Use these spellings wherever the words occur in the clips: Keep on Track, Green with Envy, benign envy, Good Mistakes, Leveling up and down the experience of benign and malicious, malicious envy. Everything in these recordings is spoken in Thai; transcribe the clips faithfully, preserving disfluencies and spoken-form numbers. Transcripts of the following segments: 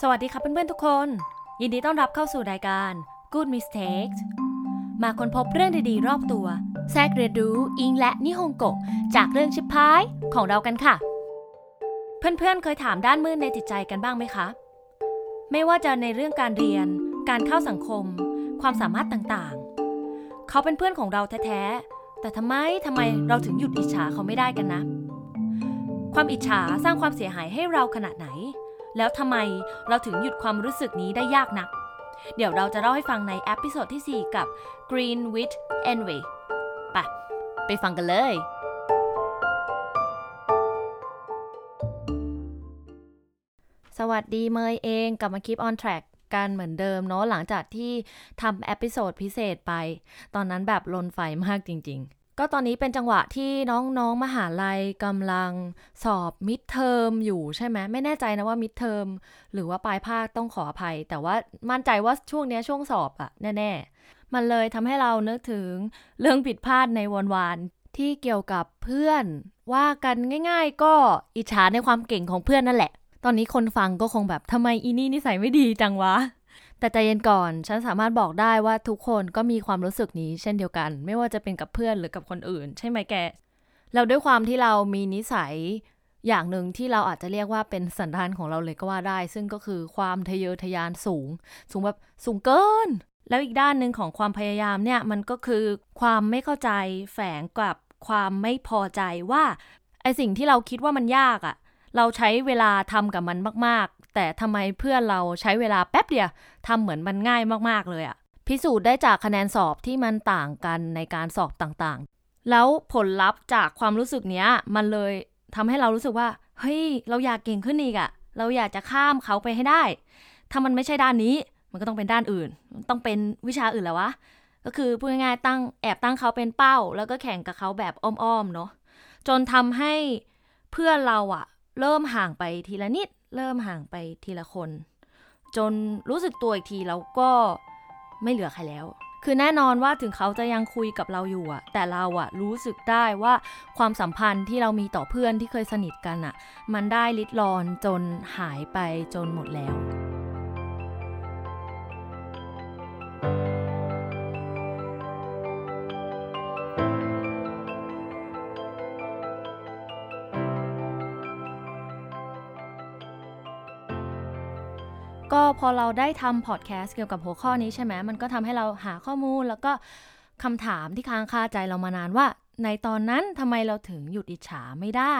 สวัสดีครับเพื่อนๆทุกคนยินดีต้อนรับเข้าสู่รายการ Good Mistakes มาค้นพบเรื่องดีๆรอบตัวแทรกเรียนรู้อิงและนิฮงโกะจากเรื่องชิปพายของเรากันค่ะเพื่อนๆเคยถามด้านมืดในจิตใจกันบ้างไหมคะไม่ว่าจะในเรื่องการเรียนการเข้าสังคมความสามารถต่างๆเขาเป็นเพื่อนของเราแท้ๆแต่ทำไมทำไมเราถึงหยุดอิจฉาเขาไม่ได้กันนะความอิจฉาสร้างความเสียหายให้เราขนาดไหนแล้วทำไมเราถึงหยุดความรู้สึกนี้ได้ยากนักเดี๋ยวเราจะเล่าให้ฟังในเอพิโซดที่สี่กับ Green with Envy ไปไปฟังกันเลยสวัสดีเมยเองกลับมา Keep on Track กันเหมือนเดิมเนาะหลังจากที่ทำเอพิโซดพิเศษไปตอนนั้นแบบลนไฟมากจริงๆก็ตอนนี้เป็นจังหวะที่น้องๆมหาลัยกำลังสอบมิดเทอมอยู่ใช่ไหมไม่แน่ใจนะว่ามิดเทอมหรือว่าปลายภาคต้องขออภัยแต่ว่ามั่นใจว่าช่วงนี้ช่วงสอบอะแน่ๆมันเลยทำให้เรานึกถึงเรื่องผิดพลาดในวันวานที่เกี่ยวกับเพื่อนว่ากันง่ายๆก็อิจฉาในความเก่งของเพื่อนนั่นแหละตอนนี้คนฟังก็คงแบบทำไมอีนี่นิสัยไม่ดีจังวะแต่ใจเย็นก่อนฉันสามารถบอกได้ว่าทุกคนก็มีความรู้สึกนี้เช่นเดียวกันไม่ว่าจะเป็นกับเพื่อนหรือกับคนอื่นใช่ไหมแกแล้วด้วยความที่เรามีนิสัยอย่างหนึ่งที่เราอาจจะเรียกว่าเป็นสันดานของเราเลยก็ว่าได้ซึ่งก็คือความทะเยอทะยานสูงสูงแบบสูงเกินแล้วอีกด้านหนึ่งของความพยายามเนี่ยมันก็คือความไม่เข้าใจแฝงกับความไม่พอใจว่าไอสิ่งที่เราคิดว่ามันยากอะเราใช้เวลาทำกับมันมากๆแต่ทำไมเพื่อนเราใช้เวลาแป๊บเดียวทำเหมือนมันง่ายมากๆเลยอะพิสูจน์ได้จากคะแนนสอบที่มันต่างกันในการสอบต่างๆแล้วผลลัพธ์จากความรู้สึกเนี้ยมันเลยทำให้เรารู้สึกว่าเฮ้ยเราอยากเก่งขึ้นอีกอะเราอยากจะข้ามเขาไปให้ได้ถ้ามันไม่ใช่ด้านนี้มันก็ต้องเป็นด้านอื่นต้องเป็นวิชาอื่นแล้ววะก็คือพูดง่ายๆตั้งแอบตั้งเขาเป็นเป้าแล้วก็แข่งกับเขาแบบอ้อมๆเนาะจนทำให้เพื่อนเราอะเริ่มห่างไปทีละนิดเริ่มห่างไปทีละคนจนรู้สึกตัวอีกทีแล้วก็ไม่เหลือใครแล้วคือแน่นอนว่าถึงเขาจะยังคุยกับเราอยู่อะแต่เราอะรู้สึกได้ว่าความสัมพันธ์ที่เรามีต่อเพื่อนที่เคยสนิทกันอะมันได้ลิดรอนจนหายไปจนหมดแล้วก็พอเราได้ทำพอดแคสต์เกี่ยวกับหัวข้อนี้ใช่ไหมมันก็ทำให้เราหาข้อมูลแล้วก็คำถามที่ค้างคาใจเรามานานว่าในตอนนั้นทำไมเราถึงหยุดอิจฉาไม่ได้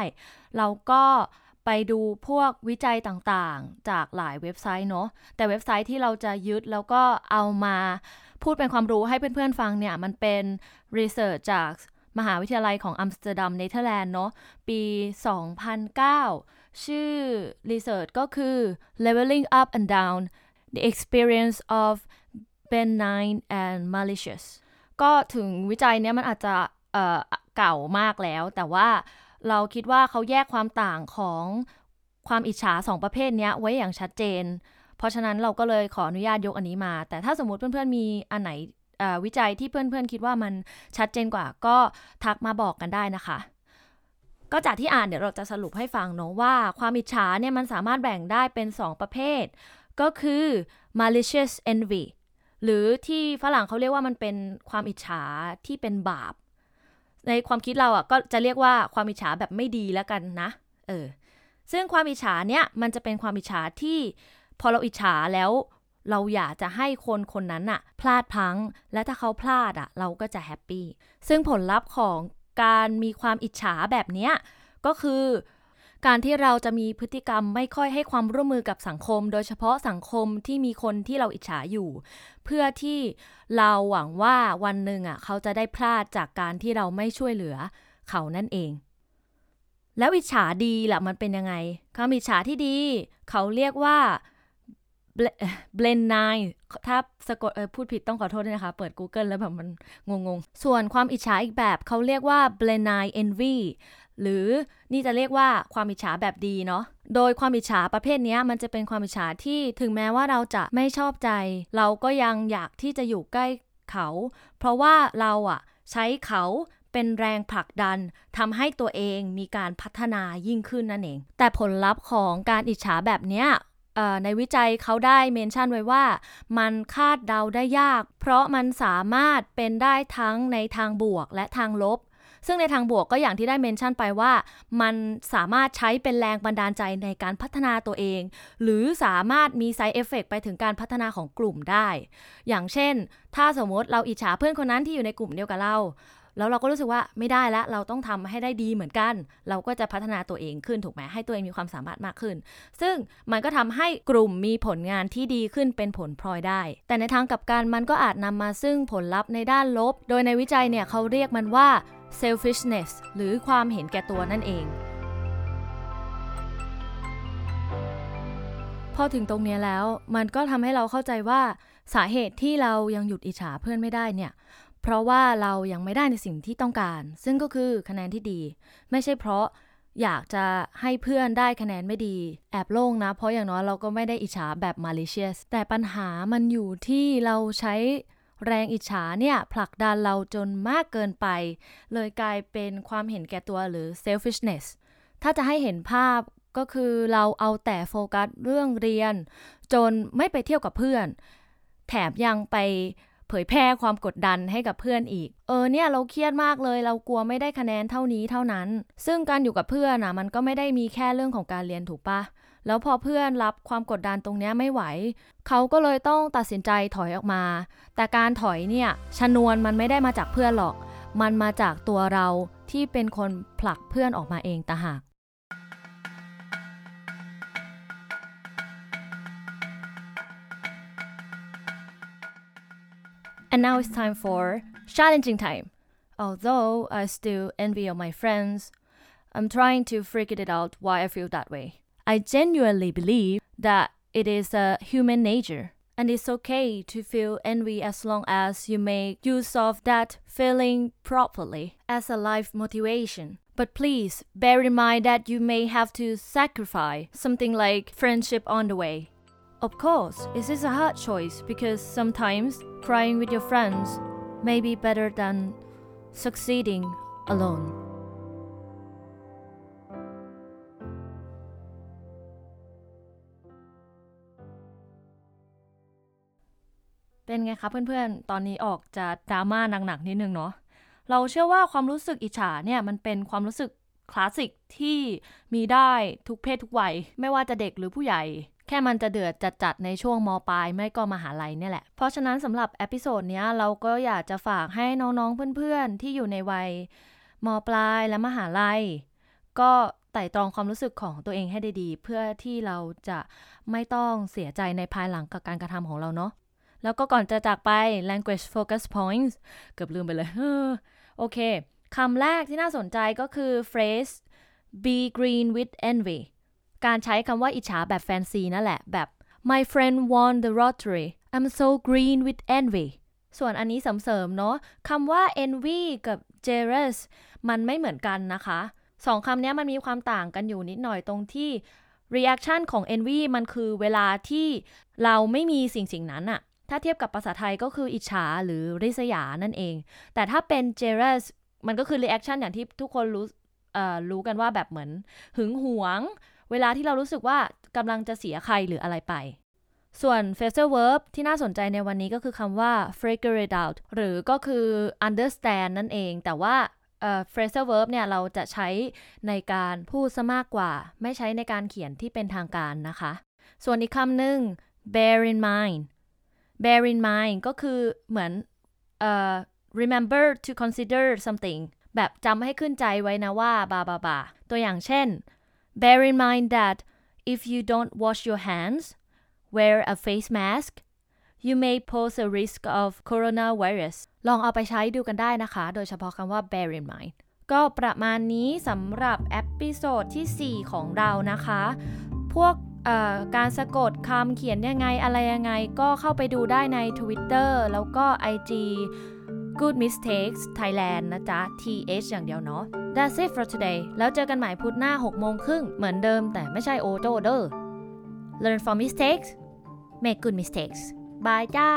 เราก็ไปดูพวกวิจัยต่างๆจากหลายเว็บไซต์เนาะแต่เว็บไซต์ที่เราจะยึดแล้วก็เอามาพูดเป็นความรู้ให้เพื่อนๆฟังเนี่ยมันเป็นรีเสิร์ชจากมหาวิทยาลัยของอัมสเตอร์ดัมเนเธอร์แลนด์เนาะปีสองพันเก้าชื่อรีเสิร์ชก็คือ Leveling up and down the experience of benign and malicious ก็ถึงวิจัยเนี้ยมันอาจจะเอ่อเก่ามากแล้วแต่ว่าเราคิดว่าเขาแยกความต่างของความอิจฉาสองประเภทเนี้ยไว้อย่างชัดเจนเพราะฉะนั้นเราก็เลยขออนุญาตยกอันนี้มาแต่ถ้าสมมุติเพื่อนๆมีอันไหนวิจัยที่เพื่อนๆคิดว่ามันชัดเจนกว่าก็ทักมาบอกกันได้นะคะก็จากที่อ่านเดี๋ยวเราจะสรุปให้ฟังเนาะว่าความอิจฉาเนี่ยมันสามารถแบ่งได้เป็นสองประเภทก็คือ malicious envy หรือที่ฝรั่งเขาเรียกว่ามันเป็นความอิจฉาที่เป็นบาปในความคิดเราอ่ะก็จะเรียกว่าความอิจฉาแบบไม่ดีแล้วกันนะเออซึ่งความอิจฉาเนี่ยมันจะเป็นความอิจฉาที่พอเราอิจฉาแล้วเราอยากจะให้คนคนนั้นอ่ะพลาดพลั้งและถ้าเขาพลาดอ่ะเราก็จะแฮปปี้ซึ่งผลลัพธ์ของการมีความอิจฉาแบบเนี้ยก็คือการที่เราจะมีพฤติกรรมไม่ค่อยให้ความร่วมมือกับสังคมโดยเฉพาะสังคมที่มีคนที่เราอิจฉาอยู่เพื่อที่เราหวังว่าวันหนึ่งอ่ะเขาจะได้พลาดจากการที่เราไม่ช่วยเหลือเขานั่นเองแล้วอิจฉาดีล่ะมันเป็นยังไงความอิจฉาที่ดีเขาเรียกว่าbenign ถ้าสะกดเออพูดผิดต้องขอโทษด้วยนะคะเปิด Google แล้วแบบมันงงๆส่วนความอิจฉาอีกแบบเขาเรียกว่า benign envy หรือนี่จะเรียกว่าความอิจฉาแบบดีเนาะโดยความอิจฉาประเภทนี้มันจะเป็นความอิจฉาที่ถึงแม้ว่าเราจะไม่ชอบใจเราก็ยังอยากที่จะอยู่ใกล้เขาเพราะว่าเราอ่ะใช้เขาเป็นแรงผลักดันทำให้ตัวเองมีการพัฒนายิ่งขึ้นนั่นเองแต่ผลลัพธ์ของการอิจฉาแบบเนี้ย ในวิจัยเขาได้เมนชั่นไว้ว่ามันคาดเดาได้ยากเพราะมันสามารถเป็นได้ทั้งในทางบวกและทางลบซึ่งในทางบวกก็อย่างที่ได้เมนชั่นไปว่ามันสามารถใช้เป็นแรงบันดาลใจในการพัฒนาตัวเองหรือสามารถมีไซด์เอฟเฟกต์ไปถึงการพัฒนาของกลุ่มได้อย่างเช่นถ้าสมมติเราอิจฉาเพื่อนคนนั้นที่อยู่ในกลุ่มเดียวกับเราแล้วเราก็รู้สึกว่าไม่ได้ละเราต้องทำให้ได้ดีเหมือนกันเราก็จะพัฒนาตัวเองขึ้นถูกไหมให้ตัวเองมีความสามารถมากขึ้นซึ่งมันก็ทำให้กลุ่มมีผลงานที่ดีขึ้นเป็นผลพลอยได้แต่ในทางกลับกันมันก็อาจนำมาซึ่งผลลัพธ์ในด้านลบโดยในวิจัยเนี่ยเขาเรียกมันว่า selfishness หรือความเห็นแก่ตัวนั่นเองพอถึงตรงนี้แล้วมันก็ทำให้เราเข้าใจว่าสาเหตุที่เรายังหยุดอิจฉาเพื่อนไม่ได้เนี่ยเพราะว่าเรายังไม่ได้ในสิ่งที่ต้องการซึ่งก็คือคะแนนที่ดีไม่ใช่เพราะอยากจะให้เพื่อนได้คะแนนไม่ดีแอบโล่งนะเพราะอย่างน้อยเราก็ไม่ได้อิจฉาแบบ malicious แต่ปัญหามันอยู่ที่เราใช้แรงอิจฉาเนี่ยผลักดันเราจนมากเกินไปเลยกลายเป็นความเห็นแก่ตัวหรือ selfishness ถ้าจะให้เห็นภาพก็คือเราเอาแต่โฟกัสเรื่องเรียนจนไม่ไปเที่ยวกับเพื่อนแถมยังไปเผยแพร่ความกดดันให้กับเพื่อนอีกเออเนี่ยเราเครียดมากเลยเรากลัวไม่ได้คะแนนเท่านี้เท่านั้นซึ่งการอยู่กับเพื่อนนะมันก็ไม่ได้มีแค่เรื่องของการเรียนถูกปะแล้วพอเพื่อนรับความกดดันตรงนี้ไม่ไหวเขาก็เลยต้องตัดสินใจถอยออกมาแต่การถอยเนี่ยชนวนมันไม่ได้มาจากเพื่อนหรอกมันมาจากตัวเราที่เป็นคนผลักเพื่อนออกมาเองต่างหากAnd now it's time for challenging time. Although I still envy all my friends, I'm trying to figure it out why I feel that way. I genuinely believe that it is a human nature, and it's okay to feel envy as long as you make use of that feeling properly as a life motivation. But please bear in mind that you may have to sacrifice something like friendship on the way.Of course, this is a hard choice because sometimes crying with your friends may be better than succeeding alone. เป็นไงคะเพื่อนๆ ตอนนี้ออกจะดราม่าหนักๆนิดนึงเนาะ เราเชื่อว่าความรู้สึกอิจฉาเนี่ยมันเป็นความรู้สึกคลาสสิกที่มีได้ทุกเพศทุกวัยไม่ว่าจะเด็กหรือผู้ใหญ่แค่มันจะเดือดจัดๆในช่วงม.ปลายไม่ก็มหาลัยเนี่ยแหละเพราะฉะนั้นสำหรับเอพิโซดเนี้ยเราก็อยากจะฝากให้น้องๆเพื่อนๆที่อยู่ในวัยม.ปลายและมหาลัยก็ไต่ตรองความรู้สึกของตัวเองให้ดีๆเพื่อที่เราจะไม่ต้องเสียใจในภายหลังกับการกระทำของเราเนาะแล้วก็ก่อนจะจากไป language focus points เกือบลืมไปเลย โอเคคำแรกที่น่าสนใจก็คือ phrase be green with envyการใช้คำว่าอิจฉาแบบแฟนซีนั่นแหละแบบ my friend won the lottery I'm so green with envy ส่วนอันนี้เสริมๆเนาะคำว่า envy กับ jealous มันไม่เหมือนกันนะคะสองคำนี้มันมีความต่างกันอยู่นิดหน่อยตรงที่ reaction ของ envy มันคือเวลาที่เราไม่มีสิ่งสิ่งนั้นอะถ้าเทียบกับภาษาไทยก็คืออิจฉาหรือริษยานั่นเองแต่ถ้าเป็น jealous มันก็คือ reaction อย่างที่ทุกคนรู้เอ่อรู้กันว่าแบบเหมือนหึงหวงเวลาที่เรารู้สึกว่ากำลังจะเสียใครหรืออะไรไปส่วน phrasal verb ที่น่าสนใจในวันนี้ก็คือคำว่า figure it out หรือก็คือ understand นั่นเองแต่ว่าเอ่อ phrasal verb เนี่ยเราจะใช้ในการพูดซะมากกว่าไม่ใช้ในการเขียนที่เป็นทางการนะคะส่วนอีกคำหนึ่ง bear in mind bear in mind ก็คือเหมือนเอ่อ remember to consider something แบบจำให้ขึ้นใจไว้นะว่าบาบาบาตัวอย่างเช่นBear in mind that if you don't wash your hands, wear a face mask, you may pose a risk of coronavirus. ลองเอาไปใช้ดูกันได้นะคะโดยเฉพาะคำว่า bear in mind ก็ประมาณนี้สำหรับเอพิโซดที่สี่ของเรานะคะพวกเอ่อการสะกดคำเขียนยังไงอะไรยังไงก็เข้าไปดูได้ใน Twitter แล้วก็ ไอ จีGood Mistakes Thailand นะจ๊ะ ที เอช อย่างเดียวเนาะ That's it for today แล้วเจอกันใหม่พุธหน้า หกโมงครึ่งเหมือนเดิมแต่ไม่ใช่โอโจเด้อ Learn from mistakes Make good mistakes Bye จ้า